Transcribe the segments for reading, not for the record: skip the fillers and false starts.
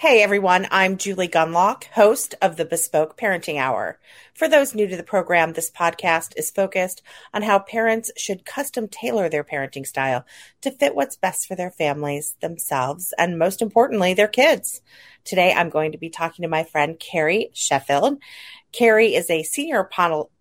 Hey everyone, I'm Julie Gunlock, host of the Bespoke Parenting Hour. For those new to the program, this podcast is focused on how parents should custom tailor their parenting style to fit what's best for their families, themselves, and most importantly, their kids. Today, I'm going to be talking to my friend Carrie Sheffield. Carrie is a senior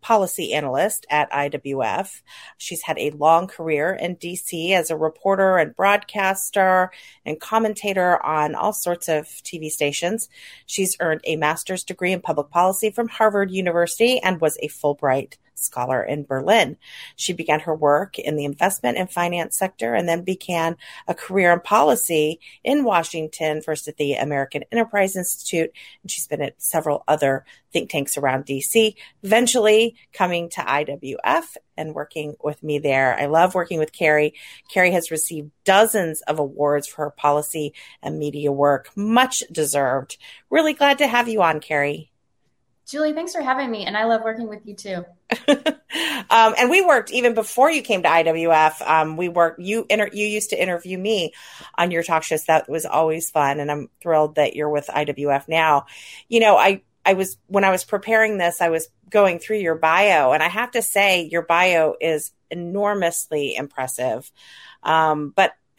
policy analyst at IWF. She's had a long career in D.C. as a reporter and broadcaster and commentator on all sorts of TV stations. She's earned a master's degree in public policy from Harvard University and was a Fulbright scholar in Berlin. She began her work in the investment and finance sector and then began a career in policy in Washington, first at the American Enterprise Institute, and she's been at several other think tanks around DC, eventually coming to IWF and working with me there. I love working with Carrie. Carrie has received dozens of awards for her policy and media work, much deserved. Really glad to have you on, Carrie. Julie, thanks for having me, and I love working with you too. And we worked even before you came to IWF. You used to interview me on your talk shows. That was always fun, and I'm thrilled that you're with IWF now. You know, I was, when I was preparing this, I was going through your bio, and I have to say your bio is enormously impressive.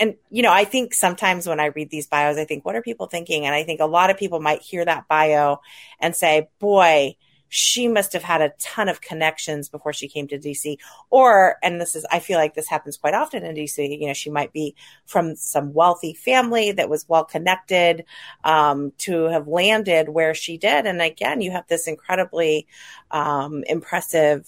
And, you know, I think sometimes when I read these bios, I think, what are people thinking? And I think a lot of people might hear that bio and say, boy, she must have had a ton of connections before she came to DC. Or, and this is, I feel like this happens quite often in DC, you know, she might be from some wealthy family that was well connected, to have landed where she did. And again, you have this incredibly, impressive,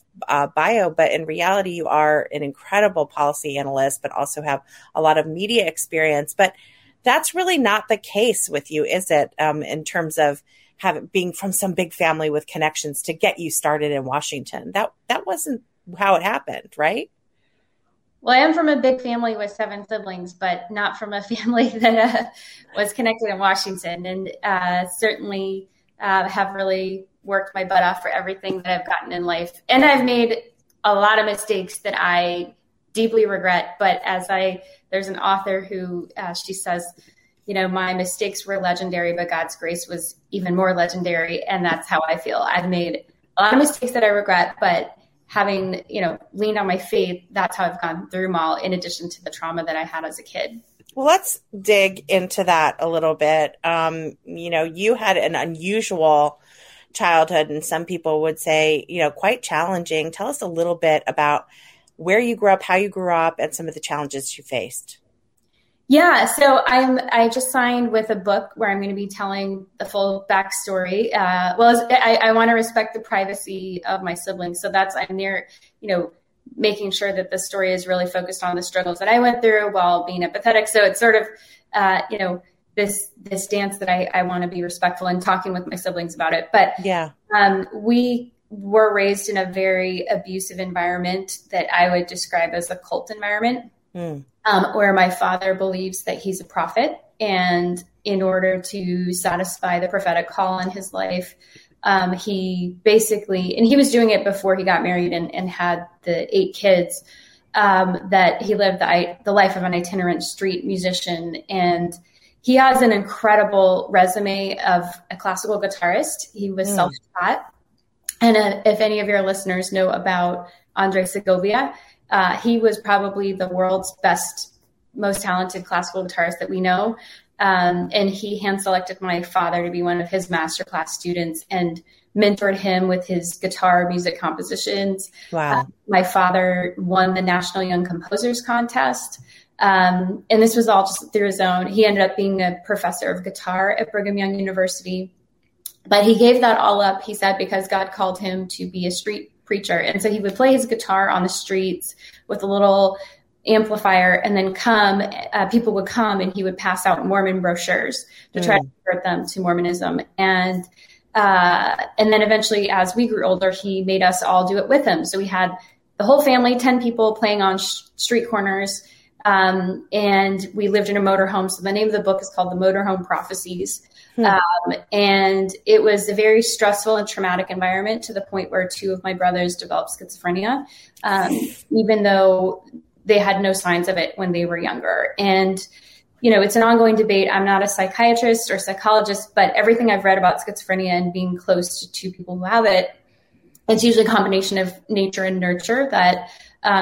bio, but in reality, you are an incredible policy analyst, but also have a lot of media experience. But that's really not the case with you, is it? In terms of being from some big family with connections to get you started in Washington. That wasn't how it happened, right? Well, I am from a big family with 7 siblings, but not from a family that was connected in Washington. And certainly have really worked my butt off for everything that I've gotten in life. And I've made a lot of mistakes that I deeply regret. But there's an author who she says, you know, my mistakes were legendary, but God's grace was even more legendary. And that's how I feel. I've made a lot of mistakes that I regret, but having, you know, leaned on my faith, that's how I've gone through them all, in addition to the trauma that I had as a kid. Well, let's dig into that a little bit. You know, you had an unusual childhood, and some people would say, you know, quite challenging. Tell us a little bit about where you grew up, how you grew up, and some of the challenges you faced. Yeah, so I just signed with a book where I'm going to be telling the full backstory. I want to respect the privacy of my siblings, so I'm there, you know, making sure that the story is really focused on the struggles that I went through while being empathetic. So it's sort of, you know, this dance that I want to be respectful and talking with my siblings about it. But yeah, we were raised in a very abusive environment that I would describe as a cult environment. Where my father believes that he's a prophet, and in order to satisfy the prophetic call in his life, he basically, and he was doing it before he got married and had the 8 kids, that he lived the life of an itinerant street musician. And he has an incredible resume of a classical guitarist. He was self-taught. And if any of your listeners know about Andrés Segovia, he was probably the world's best, most talented classical guitarist that we know. And he hand-selected my father to be one of his masterclass students and mentored him with his guitar music compositions. Wow. My father won the National Young Composers Contest. And this was all just through his own. He ended up being a professor of guitar at Brigham Young University. But he gave that all up, he said, because God called him to be a street preacher. And so he would play his guitar on the streets with a little amplifier, and then people would come and he would pass out Mormon brochures to try to convert them to Mormonism. And then eventually, as we grew older, he made us all do it with him. So we had the whole family, 10 people, playing on street corners. And we lived in a motorhome. So the name of the book is called The Motorhome Prophecies. And it was a very stressful and traumatic environment, to the point where 2 of my brothers developed schizophrenia, even though they had no signs of it when they were younger. And you know, it's an ongoing debate. I'm not a psychiatrist or psychologist, but everything I've read about schizophrenia and being close to people who have it, it's usually a combination of nature and nurture that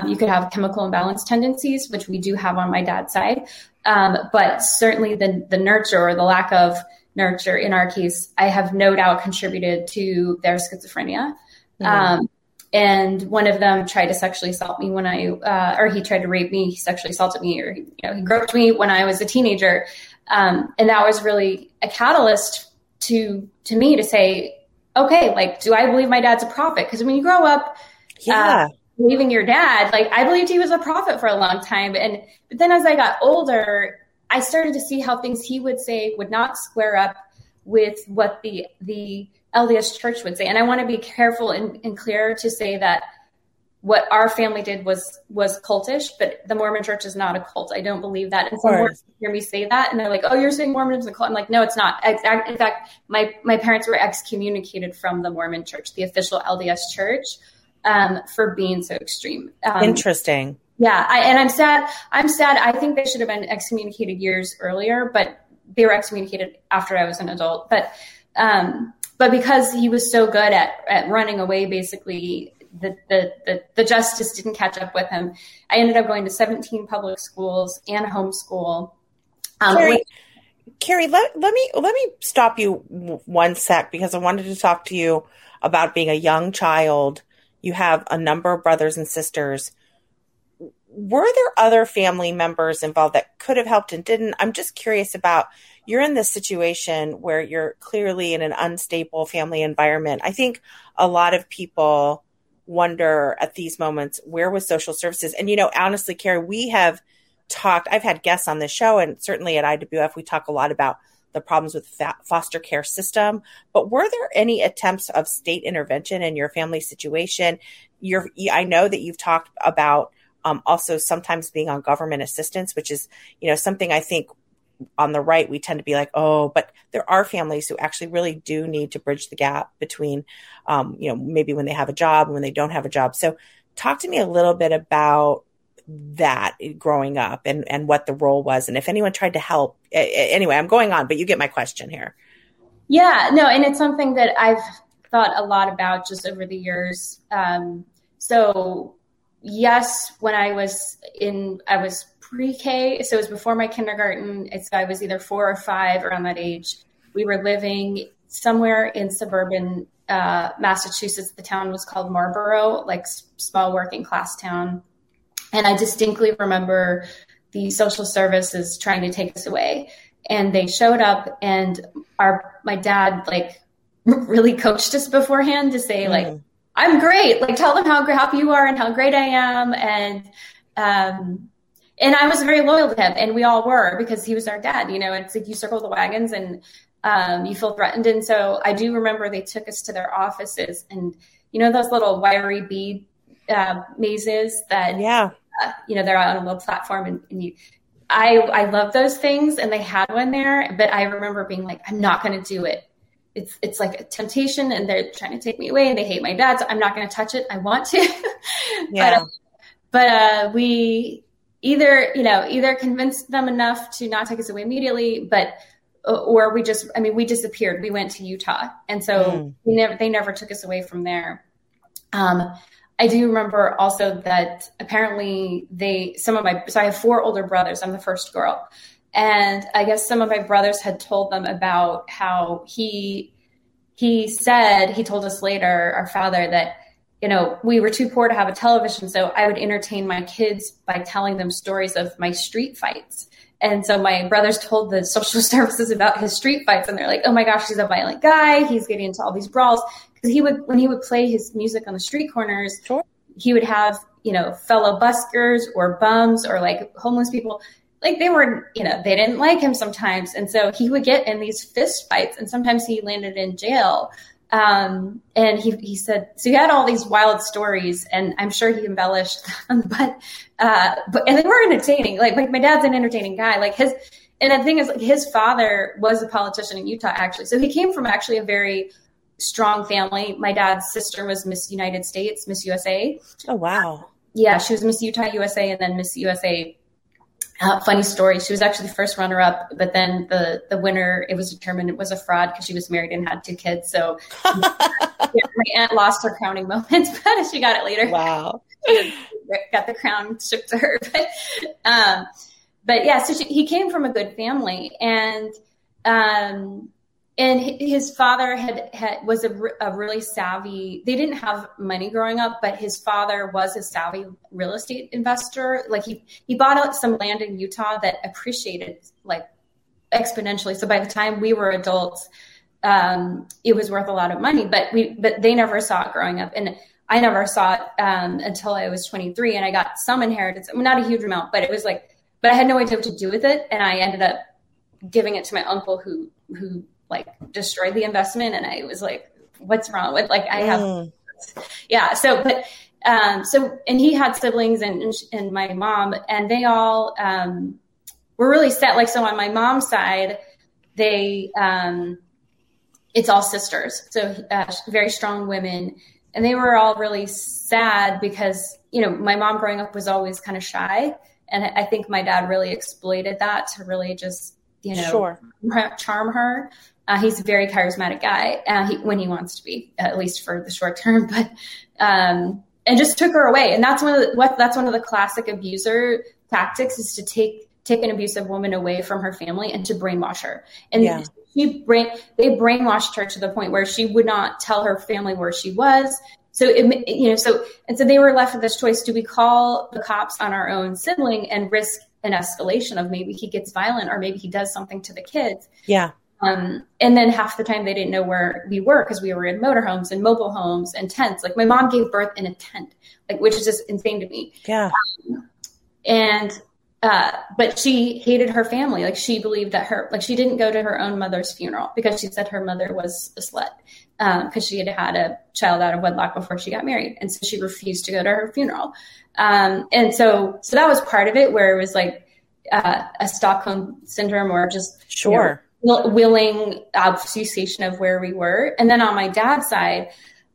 you could have chemical imbalance tendencies, which we do have on my dad's side. But certainly the nurture or the lack of nurture in our case, I have no doubt contributed to their schizophrenia. Mm-hmm. And one of them tried to sexually assault me when or he tried to rape me. He sexually assaulted me, or, you know, he groped me when I was a teenager. And that was really a catalyst to me to say, okay, like, do I believe my dad's a prophet? 'Cause when you grow up, believing your dad, like I believed he was a prophet for a long time. But then as I got older, I started to see how things he would say would not square up with what the LDS church would say. And I want to be careful and clear to say that what our family did was cultish, but the Mormon church is not a cult. I don't believe that. And some Mormons hear me say that and they're like, oh, you're saying Mormonism is a cult. I'm like, no, it's not. In fact, my parents were excommunicated from the Mormon church, the official LDS church, for being so extreme. Interesting. Yeah. And I'm sad. I think they should have been excommunicated years earlier, but they were excommunicated after I was an adult. But because he was so good at running away, basically the justice didn't catch up with him. I ended up going to 17 public schools and homeschool. Carrie, let me stop you one sec, because I wanted to talk to you about being a young child. You have a number of brothers and sisters. Were there other family members involved that could have helped and didn't? I'm just curious about, you're in this situation where you're clearly in an unstable family environment. I think a lot of people wonder at these moments, where was social services? And, you know, honestly, Carrie, we have talked, I've had guests on this show, and certainly at IWF, we talk a lot about the problems with the foster care system. But were there any attempts of state intervention in your family situation? I know that you've talked about also sometimes being on government assistance, which is, you know, something I think on the right, we tend to be like, oh, but there are families who actually really do need to bridge the gap between, you know, maybe when they have a job and when they don't have a job. So talk to me a little bit about that growing up and what the role was. And if anyone tried to help, anyway, I'm going on, but you get my question here. Yeah, no. And it's something that I've thought a lot about just over the years. So yes, when I was pre-K, so it was before my kindergarten. So I was either 4 or 5 around that age. We were living somewhere in suburban Massachusetts. The town was called Marlborough, like small working class town. And I distinctly remember the social services trying to take us away. And they showed up, and my dad like really coached us beforehand to say, like, I'm great. Like, tell them how happy you are and how great I am. And I was very loyal to him, and we all were, because he was our dad. You know, it's like you circle the wagons and you feel threatened. And so I do remember they took us to their offices, and, you know, those little wiry bead mazes that, you know, they're out on a little platform, and you, I love those things, and they had one there, but I remember being like, I'm not going to do it. It's like a temptation, and they're trying to take me away, and they hate my dad, so I'm not going to touch it. I want to. Yeah. But we either convinced them enough to not take us away immediately, but, or we disappeared. We went to Utah. And so they never took us away from there. I do remember also that apparently I have 4 older brothers. I'm the first girl. And I guess some of my brothers had told them about how he told us later, our father, that, you know, we were too poor to have a television. So I would entertain my kids by telling them stories of my street fights. And so my brothers told the social services about his street fights, and they're like, oh my gosh, he's a violent guy. He's getting into all these brawls. Because when he would play his music on the street corners, sure, he would have, you know, fellow buskers or bums or like homeless people. Like they were, you know, they didn't like him sometimes. And so he would get in these fist fights, and sometimes he landed in jail. And he said, so he had all these wild stories, and I'm sure he embellished them, but, and they were entertaining. Like my dad's an entertaining guy, and the thing is, like, his father was a politician in Utah, actually. So he came from actually a very strong family. My dad's sister was Miss United States, Miss USA. Oh, wow. Yeah. She was Miss Utah USA and then Miss USA Funny story. She was actually the first runner up, but then the winner, it was determined it was a fraud because she was married and had two kids. So my aunt lost her crowning moment, but she got it later. Wow. Got the crown shipped to her. But yeah, so he came from a good family, and his father was a really savvy. They didn't have money growing up, but his father was a savvy real estate investor. Like he bought out some land in Utah that appreciated like exponentially. So by the time we were adults, it was worth a lot of money. But they never saw it growing up, and I never saw it until I was 23, and I got some inheritance. I mean, not a huge amount, but it was like. But I had no idea what to do with it, and I ended up giving it to my uncle, who like destroyed the investment. And I was like, "What's wrong with like I have?" Yeah. So, but and he had siblings and my mom, and they all were really set. Like, so on my mom's side, they it's all sisters, so very strong women, and they were all really sad because my mom growing up was always kind of shy. And I think my dad really exploited that to really just, sure. Charm her. He's a very charismatic guy when he wants to be, at least for the short term. But and just took her away. And that's one of the classic abuser tactics is to take an abusive woman away from her family and to brainwash her. And yeah. They brainwashed her to the point where she would not tell her family where she was. So, so they were left with this choice. Do we call the cops on our own sibling and risk an escalation of maybe he gets violent or maybe he does something to the kids? Yeah. And then half the time they didn't know where we were because we were in motorhomes and mobile homes and tents. Like my mom gave birth in a tent, like, which is just insane to me. Yeah. But she hated her family. Like she believed that she didn't go to her own mother's funeral because she said her mother was a slut. Because she had a child out of wedlock before she got married. And so she refused to go to her funeral. And so that was part of it where it was like a Stockholm syndrome or just sure willing obfuscation of where we were. And then on my dad's side,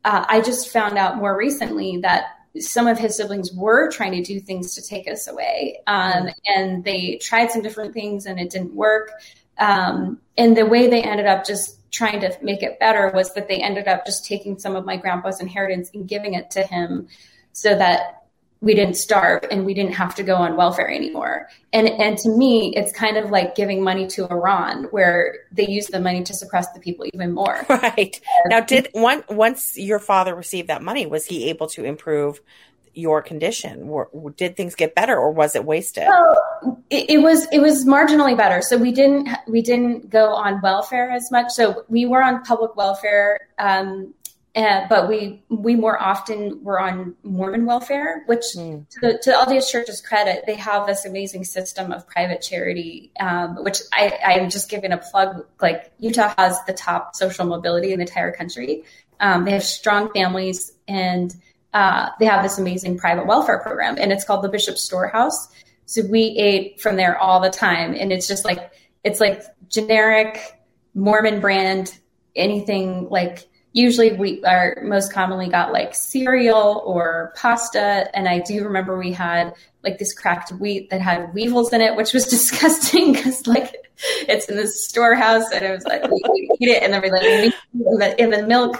I just found out more recently that some of his siblings were trying to do things to take us away. And they tried some different things and it didn't work. And the way they ended up just trying to make it better was that they ended up just taking some of my grandpa's inheritance and giving it to him so that we didn't starve and we didn't have to go on welfare anymore. And to me, it's kind of like giving money to Iran where they use the money to suppress the people even more. Right. Now, once your father received that money, was he able to improve your condition? Did things get better or was it wasted? Well, it was marginally better. So we didn't go on welfare as much. So we were on public welfare, but we more often were on Mormon welfare, which to the LDS Church's credit, they have this amazing system of private charity, which I'm just giving a plug. Like Utah has the top social mobility in the entire country. They have strong families and they have this amazing private welfare program and it's called the Bishop's Storehouse. So we ate from there all the time. And it's just like, it's like generic Mormon brand, anything like usually most commonly got like cereal or pasta. And I do remember we had like this cracked wheat that had weevils in it, which was disgusting because like it's in this storehouse and it was like, we eat it and then we like in the milk.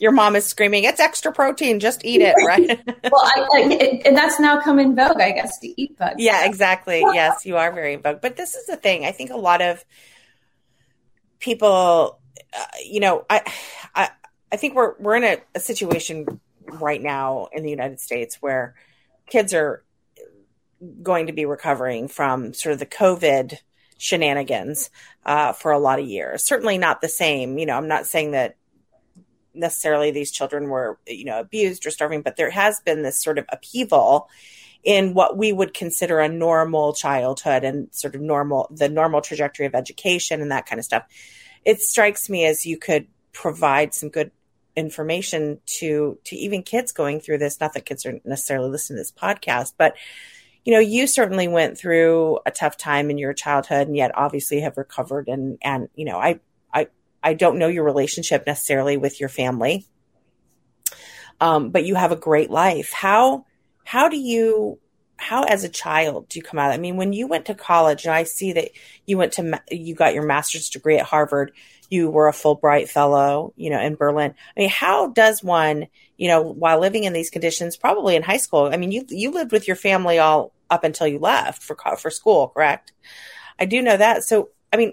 Your mom is screaming, it's extra protein, just eat it, right? Well, and that's now come in vogue, I guess, to eat bugs. Yeah, exactly. Yes, you are very in vogue. But this is the thing. I think a lot of people, I think we're in a situation right now in the United States where kids are going to be recovering from sort of the COVID shenanigans for a lot of years. Certainly not the same. I'm not saying that necessarily these children were, abused or starving, but there has been this sort of upheaval in what we would consider a normal childhood and sort of the normal trajectory of education and that kind of stuff. It strikes me as you could provide some good information to even kids going through this, not that kids are necessarily listening to this podcast, but you certainly went through a tough time in your childhood and yet obviously have recovered and I don't know your relationship necessarily with your family, but you have a great life. How How as a child do you come out? I mean, when you went to college, and I see that you got your master's degree at Harvard, you were a Fulbright fellow, in Berlin. I mean, how does one, while living in these conditions, probably in high school, I mean, you lived with your family all up until you left for school, correct? I do know that. So, I mean,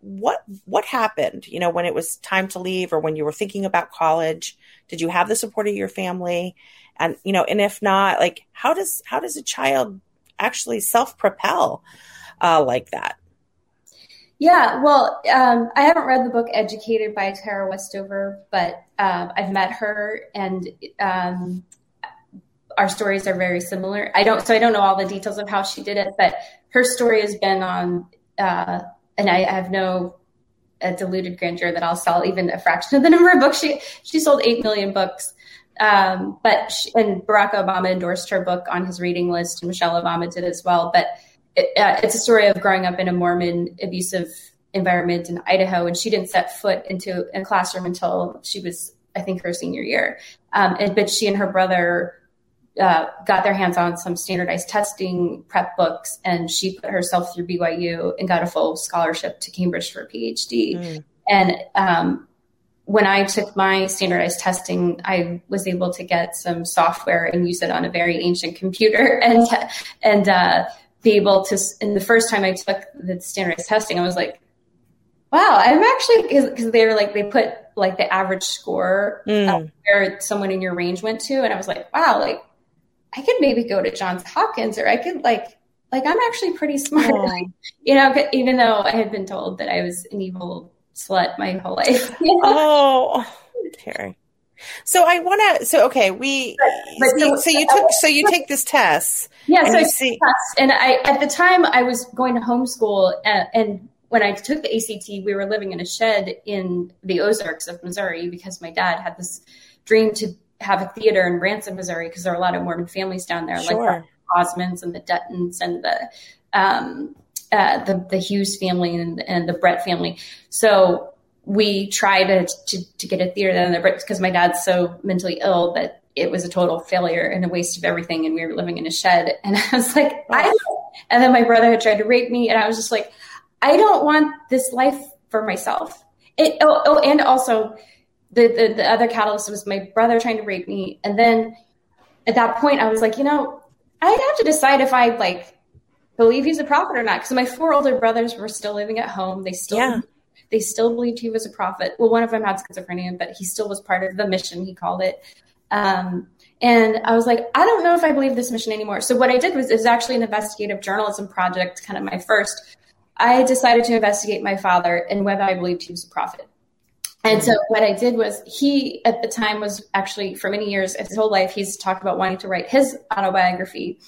what happened, when it was time to leave or when you were thinking about college? Did you have the support of your family? And, and if not, like, how does a child actually self-propel like that? Yeah, well, I haven't read the book Educated by Tara Westover, but I've met her, and our stories are very similar. I don't know all the details of how she did it, but her story has been on, and I have no deluded grandeur that I'll sell even a fraction of the number of books. She sold 8 million books. And Barack Obama endorsed her book on his reading list, and Michelle Obama did as well. But it's a story of growing up in a Mormon abusive environment in Idaho. And she didn't set foot into a classroom until she was, I think, her senior year. But she and her brother got their hands on some standardized testing prep books, and she put herself through BYU and got a full scholarship to Cambridge for a PhD. Mm. And when I took my standardized testing, I was able to get some software and use it on a very ancient computer and be able to. And the first time I took the standardized testing, I was like, wow, I'm actually, because they were like, they put like the average score where someone in your range went to. And I was like, wow, like, I could maybe go to Johns Hopkins, or I could like I'm actually pretty smart. Yeah. Like, even though I had been told that I was an evil slut my whole life. Oh, Terry. So I want to, so, okay, we, you take this test. Yeah. And so at the time I was going to homeschool, and when I took the ACT, we were living in a shed in the Ozarks of Missouri because my dad had this dream to have a theater in Branson, Missouri, because there are a lot of Mormon families down there, sure, like the Osmonds and the Duttons and the Hughes family and the Brett family. So we tried to get a theater down there, because my dad's so mentally ill that it was a total failure and a waste of everything. And we were living in a shed, and I was like, and then my brother had tried to rape me, and I was just like, I don't want this life for myself. And also the other catalyst was my brother trying to rape me. And then at that point I was like, I'd have to decide if I believe he's a prophet or not. Cause my 4 older brothers were still living at home. They still believed he was a prophet. Well, one of them had schizophrenia, but he still was part of the mission, he called it. And I was like, I don't know if I believe this mission anymore. So what I did was, it was actually an investigative journalism project, kind of my first. I decided to investigate my father and whether I believed he was a prophet. And so what I did was, he at the time was actually, for many years, his whole life, he's talked about wanting to write his autobiography.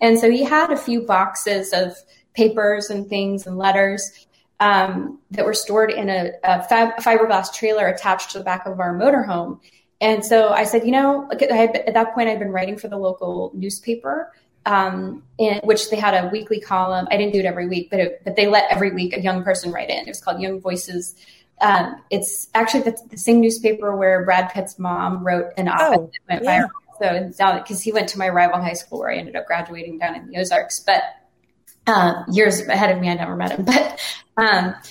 And so he had a few boxes of papers and things and letters that were stored in a fiberglass trailer attached to the back of our motorhome. And so I said, at that point I'd been writing for the local newspaper, in which they had a weekly column. I didn't do it every week, but they let every week a young person write in. It was called Young Voices. It's actually the same newspaper where Brad Pitt's mom wrote an op-ed that went viral. So, because he went to my rival high school where I ended up graduating down in the Ozarks, but years ahead of me, I never met him. But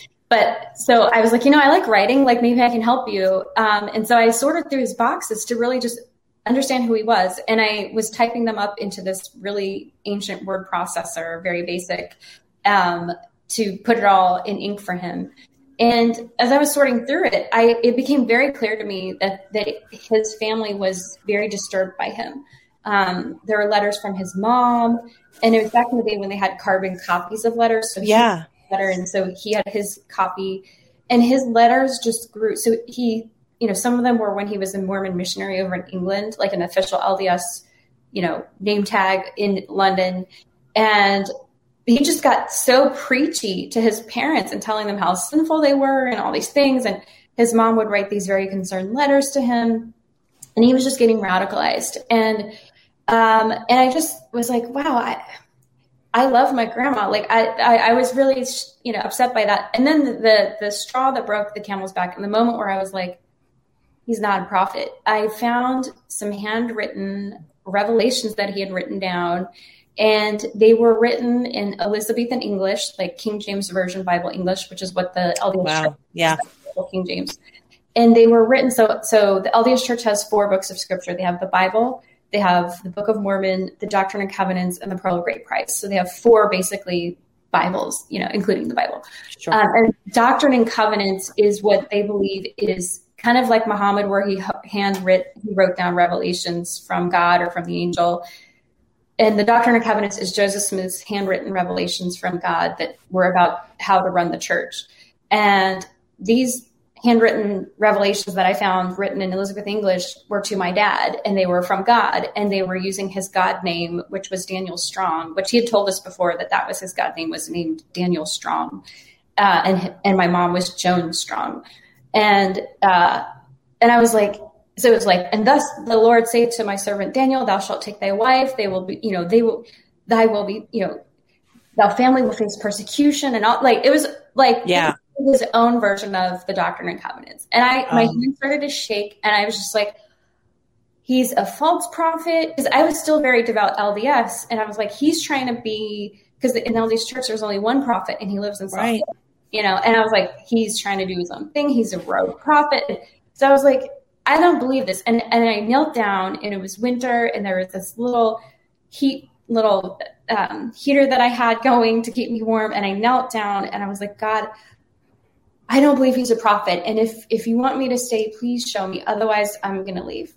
so I was like, I like writing. Like, maybe I can help you. And so I sorted through his boxes to really just understand who he was. And I was typing them up into this really ancient word processor, very basic, to put it all in ink for him. And as I was sorting through it, it became very clear to me that his family was very disturbed by him. There were letters from his mom, and it was back in the day when they had carbon copies of letters. So and so he had his copy, and his letters just grew. So he, some of them were when he was a Mormon missionary over in England, like an official LDS, name tag in London. And he just got so preachy to his parents and telling them how sinful they were and all these things. And his mom would write these very concerned letters to him, and he was just getting radicalized. And I just was like, wow, I love my grandma. Like, I was really, upset by that. And then the straw that broke the camel's back, in the moment where I was like, he's not a prophet, I found some handwritten revelations that he had written down. And they were written in Elizabethan English, like King James Version Bible English, which is what the LDS Church yeah. King James. And they were written. So the LDS Church has 4 books of scripture. They have the Bible, they have the Book of Mormon, the Doctrine and Covenants, and the Pearl of Great Price. So they have 4 basically Bibles, including the Bible. Sure. And Doctrine and Covenants is what they believe is kind of like Muhammad, where he wrote down revelations from God or from the angel. And the Doctrine and Covenants is Joseph Smith's handwritten revelations from God that were about how to run the church. And these handwritten revelations that I found written in Elizabeth English were to my dad, and they were from God, and they were using his God name, which was Daniel Strong, which he had told us before that was his God name, was named Daniel Strong. And my mom was Joan Strong. And I was like, so it was like, and thus the Lord said to my servant Daniel, thou shalt take thy wife. They will be, thy will be, thy family will face persecution and all. Like, it was like, yeah. His own version of the Doctrine and Covenants. And my hand started to shake, and I was just like, he's a false prophet. Because I was still very devout LDS. And I was like, he's trying to be, because in LDS Church, there's only one prophet and he lives in South right. And I was like, he's trying to do his own thing. He's a rogue prophet. So I was like, I don't believe this. And I knelt down, and it was winter, and there was this little heater that I had going to keep me warm. And I knelt down, and I was like, God, I don't believe he's a prophet. And if you want me to stay, please show me. Otherwise, I'm going to leave.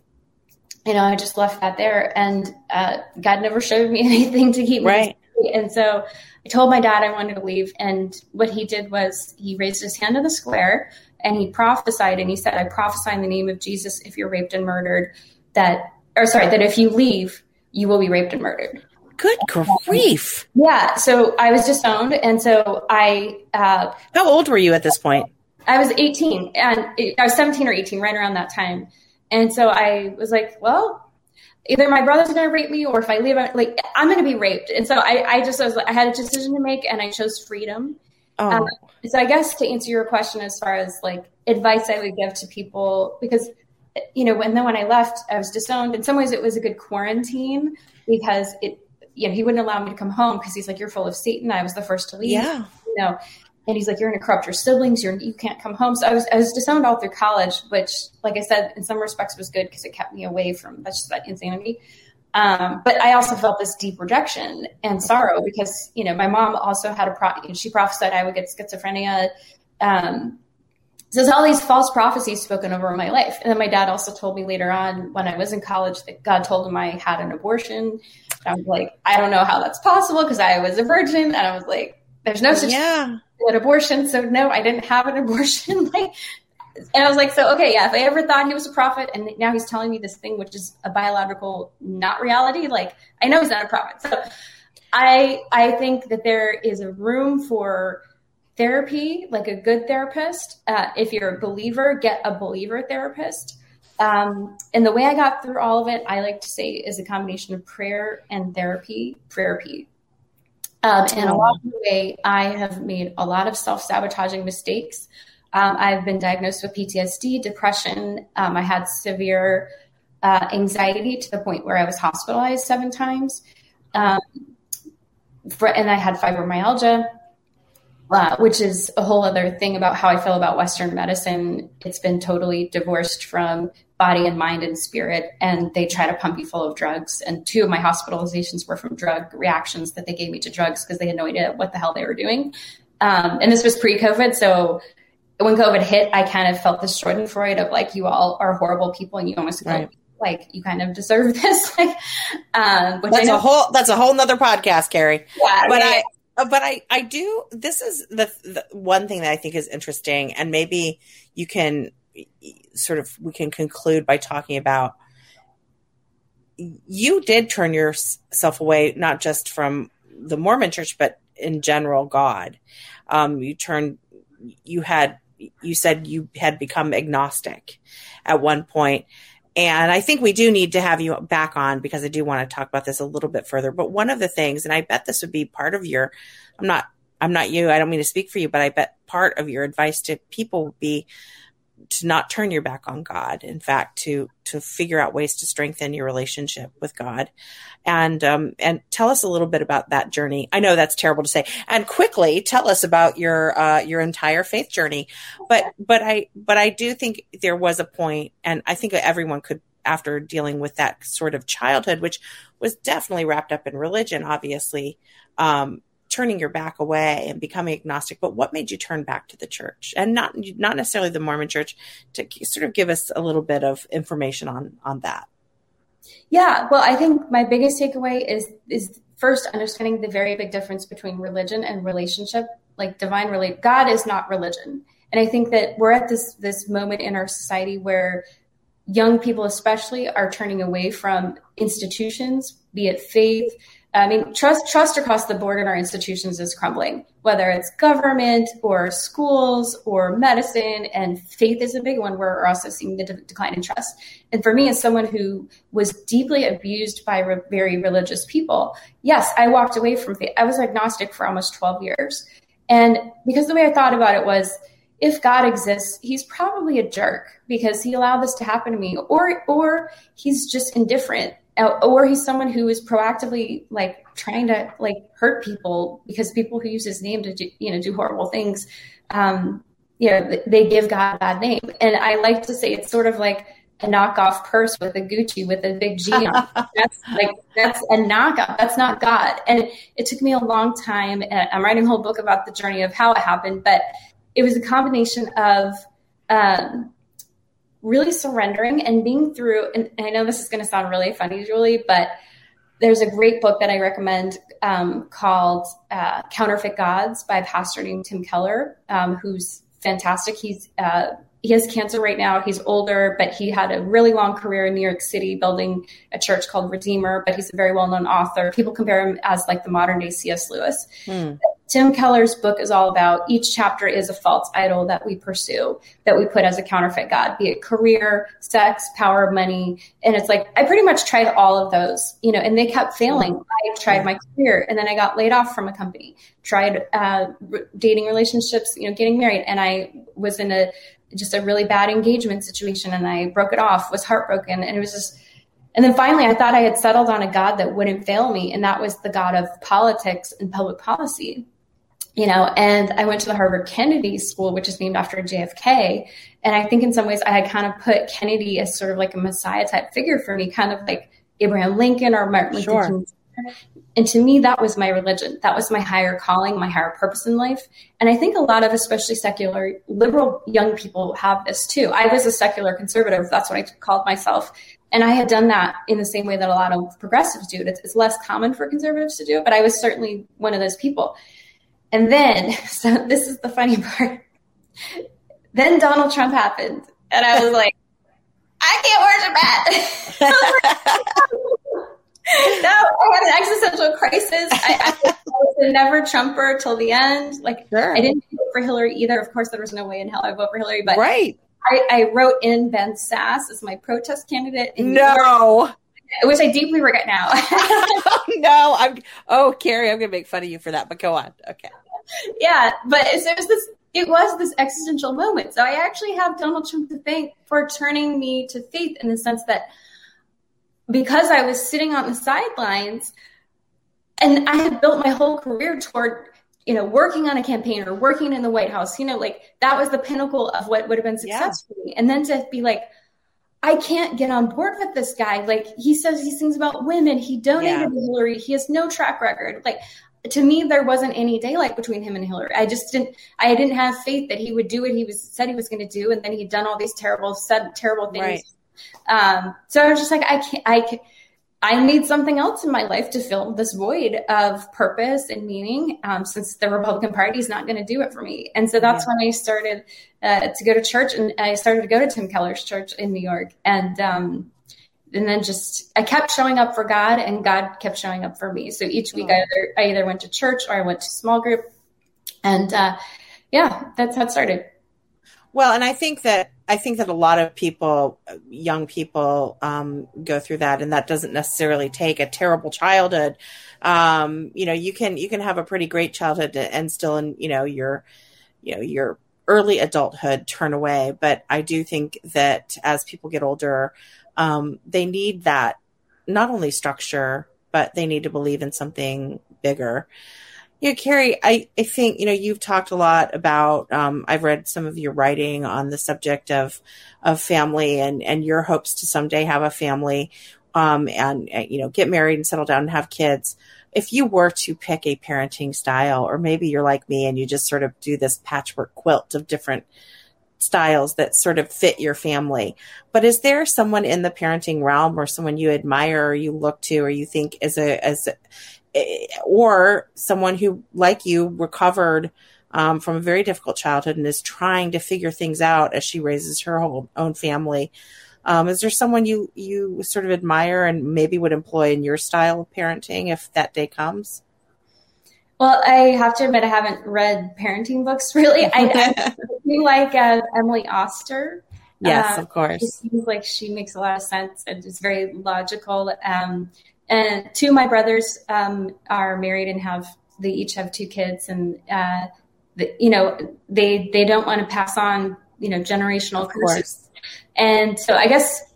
I just left that there. And God never showed me anything to keep me. Right. And so I told my dad I wanted to leave. And what he did was he raised his hand in the square, and he prophesied. And he said, I prophesy in the name of Jesus, if you're raped and murdered, that if you leave, you will be raped and murdered. Good grief. Yeah. So I was disowned. And so how old were you at this point? I was 18 I was 17 or 18, right around that time. And so I was like, well, either my brother's going to rape me, or if I leave, I'm going to be raped. And so I had a decision to make, and I chose freedom. Oh. So I guess to answer your question, as far as advice I would give to people, because when I left, I was disowned. In some ways it was a good quarantine, because he wouldn't allow me to come home, because he's like, you're full of Satan. I was the first to leave, yeah. And he's like, you're going to corrupt your siblings. You can't come home. So I was disowned all through college, which, like I said, in some respects was good, because it kept me away from that insanity. But I also felt this deep rejection and sorrow, because, my mom also had she prophesied I would get schizophrenia. So there's all these false prophecies spoken over my life. And then my dad also told me later on, when I was in college, that God told him I had an abortion. I was like, I don't know how that's possible, because I was a virgin. And I was like, there's no such thing as an abortion. So no, I didn't have an abortion. And I was like, so, okay, yeah, if I ever thought he was a prophet, and now he's telling me this thing, which is a biological, not reality, I know he's not a prophet. So I think that there is a room for therapy, like a good therapist. If you're a believer, get a believer therapist. And the way I got through all of it, I like to say, is a combination of prayer and therapy. And along the way, I have made a lot of self-sabotaging mistakes. I've been diagnosed with PTSD, depression. I had severe anxiety, to the point where I was hospitalized 7 times. And I had fibromyalgia, which is a whole other thing about how I feel about Western medicine. It's been totally divorced from body and mind and spirit, and they try to pump you full of drugs. And 2 of my hospitalizations were from drug reactions that they gave me to drugs, because they had no idea what the hell they were doing. And this was pre-COVID. So when COVID hit, I kind of felt this Schadenfreude of you all are horrible people, and you almost right. You kind of deserve this. That's a whole nother podcast, Carrie. Yeah, but right? I do. This is the one thing that I think is interesting, and maybe you can we can conclude by talking about, you did turn yourself away, not just from the Mormon church, but in general, God. You said you had become agnostic at one point. And I think we do need to have you back on, because I do want to talk about this a little bit further. But one of the things, and I bet this would be part of your, I'm not you, I don't mean to speak for you, but I bet part of your advice to people would be, to not turn your back on God. In fact, to figure out ways to strengthen your relationship with God. And tell us a little bit about that journey. I know that's terrible to say. And quickly tell us about your entire faith journey. But I do think there was a point, and I think everyone could, after dealing with that sort of childhood, which was definitely wrapped up in religion, obviously, turning your back away and becoming agnostic. But what made you turn back to the church, and not necessarily the Mormon church, to sort of give us a little bit of information on that? Yeah, well, I think my biggest takeaway is first understanding the very big difference between religion and relationship, like divine relate. God is not religion. And I think that we're at this moment in our society where young people especially are turning away from institutions, be it faith. I mean, trust across the board in our institutions is crumbling, whether it's government or schools or medicine, and faith is a big one. We're also seeing the decline in trust. And for me, as someone who was deeply abused by very religious people, yes, I walked away from faith. I was agnostic for almost 12 years. And because the way I thought about it was, if God exists, he's probably a jerk because he allowed this to happen to me, or he's just indifferent, or he's someone who is proactively like trying to like hurt people, because people who use his name to do horrible things, they give God a bad name. And I like to say it's sort of like a knockoff purse with a Gucci with a big G on it. That's a knockoff. That's not God. And it took me a long time. And I'm writing a whole book about the journey of how it happened, but it was a combination of really surrendering and being through, and I know this is going to sound really funny, Julie, but there's a great book that I recommend called Counterfeit Gods by a pastor named Tim Keller, who's fantastic. He has cancer right now. He's older, but he had a really long career in New York City building a church called Redeemer, but he's a very well-known author. People compare him as like the modern day C.S. Lewis. Mm. Tim Keller's book is all about each chapter is a false idol that we pursue, that we put as a counterfeit God, be it career, sex, power, money. And it's like, I pretty much tried all of those, and they kept failing. I tried my career, and then I got laid off from a company, tried dating relationships, getting married. And I was in just a really bad engagement situation, and I broke it off, was heartbroken. And it was just, and then finally I thought I had settled on a God that wouldn't fail me. And that was the God of politics and public policy, and I went to the Harvard Kennedy School, which is named after JFK. And I think in some ways I had kind of put Kennedy as sort of like a Messiah type figure for me, kind of like Abraham Lincoln or Martin Luther King. And to me, that was my religion. That was my higher calling, my higher purpose in life. And I think a lot of especially secular liberal young people have this too. I was a secular conservative. That's what I called myself. And I had done that in the same way that a lot of progressives do. It's less common for conservatives to do it, but I was certainly one of those people. And then, so this is the funny part. Then Donald Trump happened. And I was like, I can't worship that. No, I had an existential crisis. I was a never-Trumper till the end. Like, sure. I didn't vote for Hillary either. Of course, there was no way in hell I vote for Hillary. But right. I wrote in Ben Sass as my protest candidate. No. York, which I deeply regret now. No. Carrie, I'm going to make fun of you for that, but go on. Okay. Yeah, but it was this existential moment. So I actually have Donald Trump to thank for turning me to faith, in the sense that because I was sitting on the sidelines and I had built my whole career toward, working on a campaign or working in the White House, that was the pinnacle of what would have been success for me. And then to be like, I can't get on board with this guy. Like, he says these things about women. He donated to Hillary. He has no track record. Like, to me, there wasn't any daylight between him and Hillary. I didn't have faith that he would do what he said he was going to do. And then he'd done all these terrible things. Right. So I was just like, I need something else in my life to fill this void of purpose and meaning, since the Republican Party is not going to do it for me. And so that's when I started to go to church, and I started to go to Tim Keller's church in New York. And then just, I kept showing up for God, and God kept showing up for me. So each week I either went to church or I went to small group, and that's how it started. Well, and I think that a lot of people, young people, go through that, and that doesn't necessarily take a terrible childhood. You can have a pretty great childhood and still in your early adulthood turn away. But I do think that as people get older, they need that, not only structure, but they need to believe in something bigger. You know, Carrie, I think, you know, you've talked a lot about, I've read some of your writing on the subject of family and your hopes to someday have a family, and, you know, get married and settle down and have kids. If you were to pick a parenting style, or maybe you're like me and you just sort of do this patchwork quilt of different styles that sort of fit your family, but is there someone in the parenting realm or someone you admire or you look to, or you think is or someone who, like you, recovered from a very difficult childhood and is trying to figure things out as she raises her whole own family? Is there someone you sort of admire and maybe would employ in your style of parenting if that day comes? Well, I have to admit, I haven't read parenting books, really. I do like Emily Oster. Yes, of course. She seems like she makes a lot of sense and is very logical. And two of my brothers are married and they each have two kids. And, you know, they don't want to pass on, you know, generational curses. And so I guess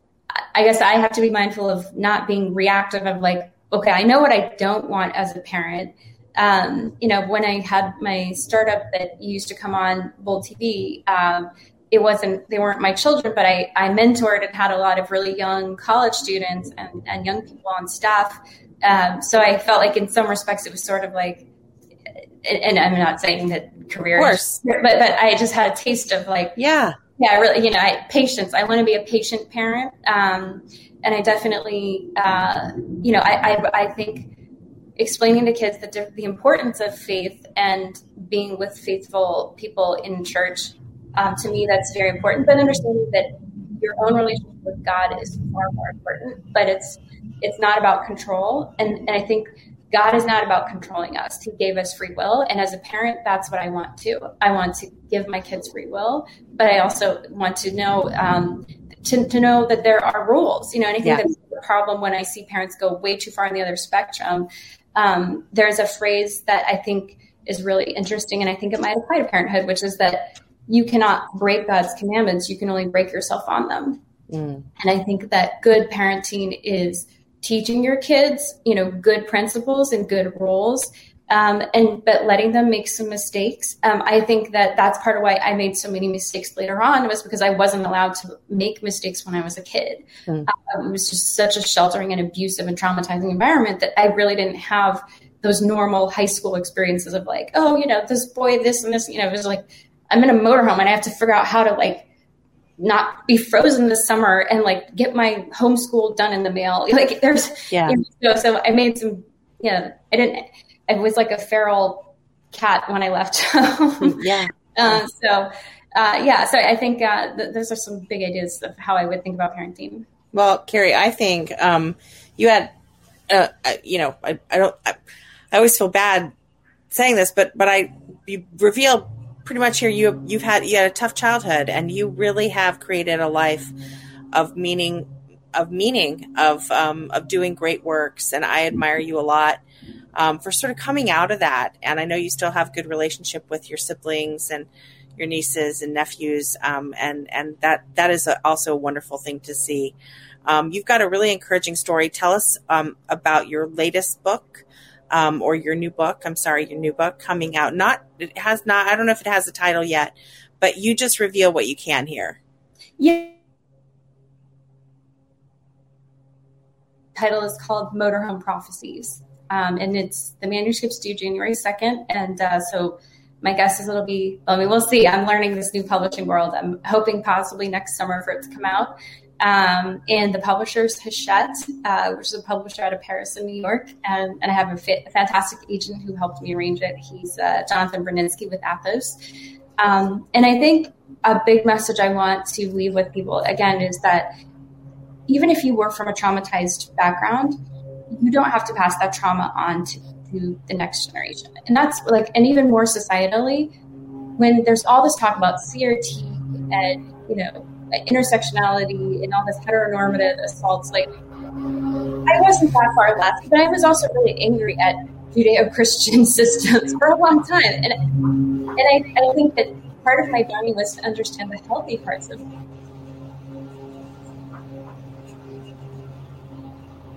I have to be mindful of not being reactive of like, okay, I know what I don't want as a parent. You know, when I had my startup that used to come on Bold TV, they weren't my children, but I mentored and had a lot of really young college students and young people on staff. So I felt like in some respects it was sort of like, and I'm not saying that career, but I just had a taste of like, yeah, really, you know, patience. I want to be a patient parent. And I definitely, you know, I think explaining to kids the importance of faith and being with faithful people in church, to me, that's very important. But understanding that your own relationship with God is far more important, but it's not about control. And I think God is not about controlling us. He gave us free will. And as a parent, that's what I want to. I want to give my kids free will, but I also want to know, to know that there are rules, you know, and I think that's the problem when I see parents go way too far on the other spectrum. There's a phrase that I think is really interesting, and I think it might apply to parenthood, which is that you cannot break God's commandments. You can only break yourself on them. Mm. And I think that good parenting is teaching your kids, you know, good principles and good rules, but letting them make some mistakes. I think that that's part of why I made so many mistakes later on, was because I wasn't allowed to make mistakes when I was a kid. Mm. It was just such a sheltering and abusive and traumatizing environment that I really didn't have those normal high school experiences of like, oh, you know, this boy, this and this, you know, it was like, I'm in a motorhome and I have to figure out how to like not be frozen this summer and like get my homeschool done in the mail. Like there's, you know, so I made some, you know, I was like a feral cat when I left home. So I think those are some big ideas of how I would think about parenting. Well, Carrie, I think you had, you know, I always feel bad saying this, but you revealed pretty much here you had a tough childhood, and you really have created a life of meaning of doing great works. And I admire you a lot for sort of coming out of that. And I know you still have good relationship with your siblings and your nieces and nephews. And that is also a wonderful thing to see. You've got a really encouraging story. Tell us about your latest book. Or your new book, coming out. I don't know if it has a title yet, but you just reveal what you can here. Yeah. The title is called Motorhome Prophecies. And the manuscript's due January 2nd. And so my guess is it'll be, well, I mean, we'll see. I'm learning this new publishing world. I'm hoping possibly next summer for it to come out. And the publisher's Hachette, which is a publisher out of Paris and New York. And I have a fantastic agent who helped me arrange it. He's Jonathan Berninski with Athos. And I think a big message I want to leave with people, again, is that even if you were from a traumatized background, you don't have to pass that trauma on to the next generation. And that's like, and even more societally, when there's all this talk about CRT and, you know, intersectionality and all this heteronormative assaults, like I wasn't that far left, but I was also really angry at Judeo-Christian systems for a long time, and I think that part of my journey was to understand the healthy parts of me.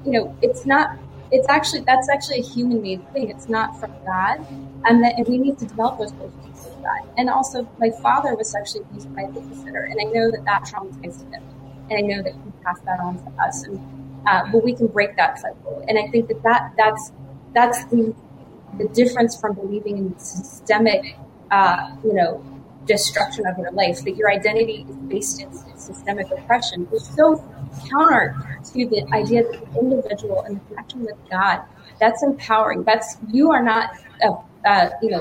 You know, that's actually a human-made thing. It's not from God. And we need to develop those relationships with God. And also, my father was sexually abused by a babysitter, and I know that traumatized him. And I know that he passed that on to us. But we can break that cycle. And I think that's the difference from believing in systemic, destruction of your life, that your identity is based in systemic oppression, is so counter to the idea that the individual and the connection with God, that's empowering. That's, you are not, you're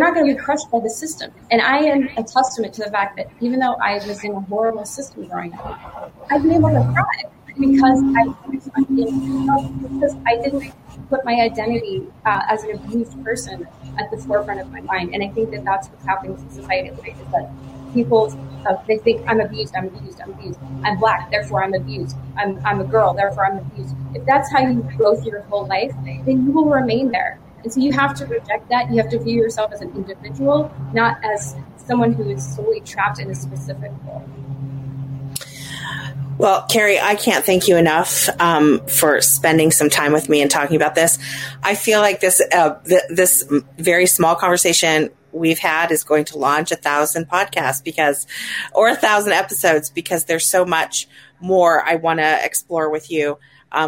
not going to be crushed by the system. And I am a testament to the fact that even though I was in a horrible system growing up, I've been able to thrive. Because I didn't put my identity as an abused person at the forefront of my mind. And I think that that's what's happening in society today, is that people, they think, I'm abused. I'm black, therefore I'm abused. I'm a girl, therefore I'm abused. If that's how you go through your whole life, then you will remain there. And so you have to reject that. You have to view yourself as an individual, not as someone who is solely trapped in a specific role. Well, Carrie, I can't thank you enough for spending some time with me and talking about this. I feel like this very small conversation we've had is going to launch 1,000 podcasts or 1,000 episodes, because there's so much more I want to explore with you.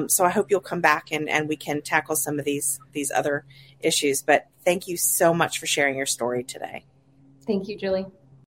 So I hope you'll come back and we can tackle some of these other issues. But thank you so much for sharing your story today. Thank you, Julie.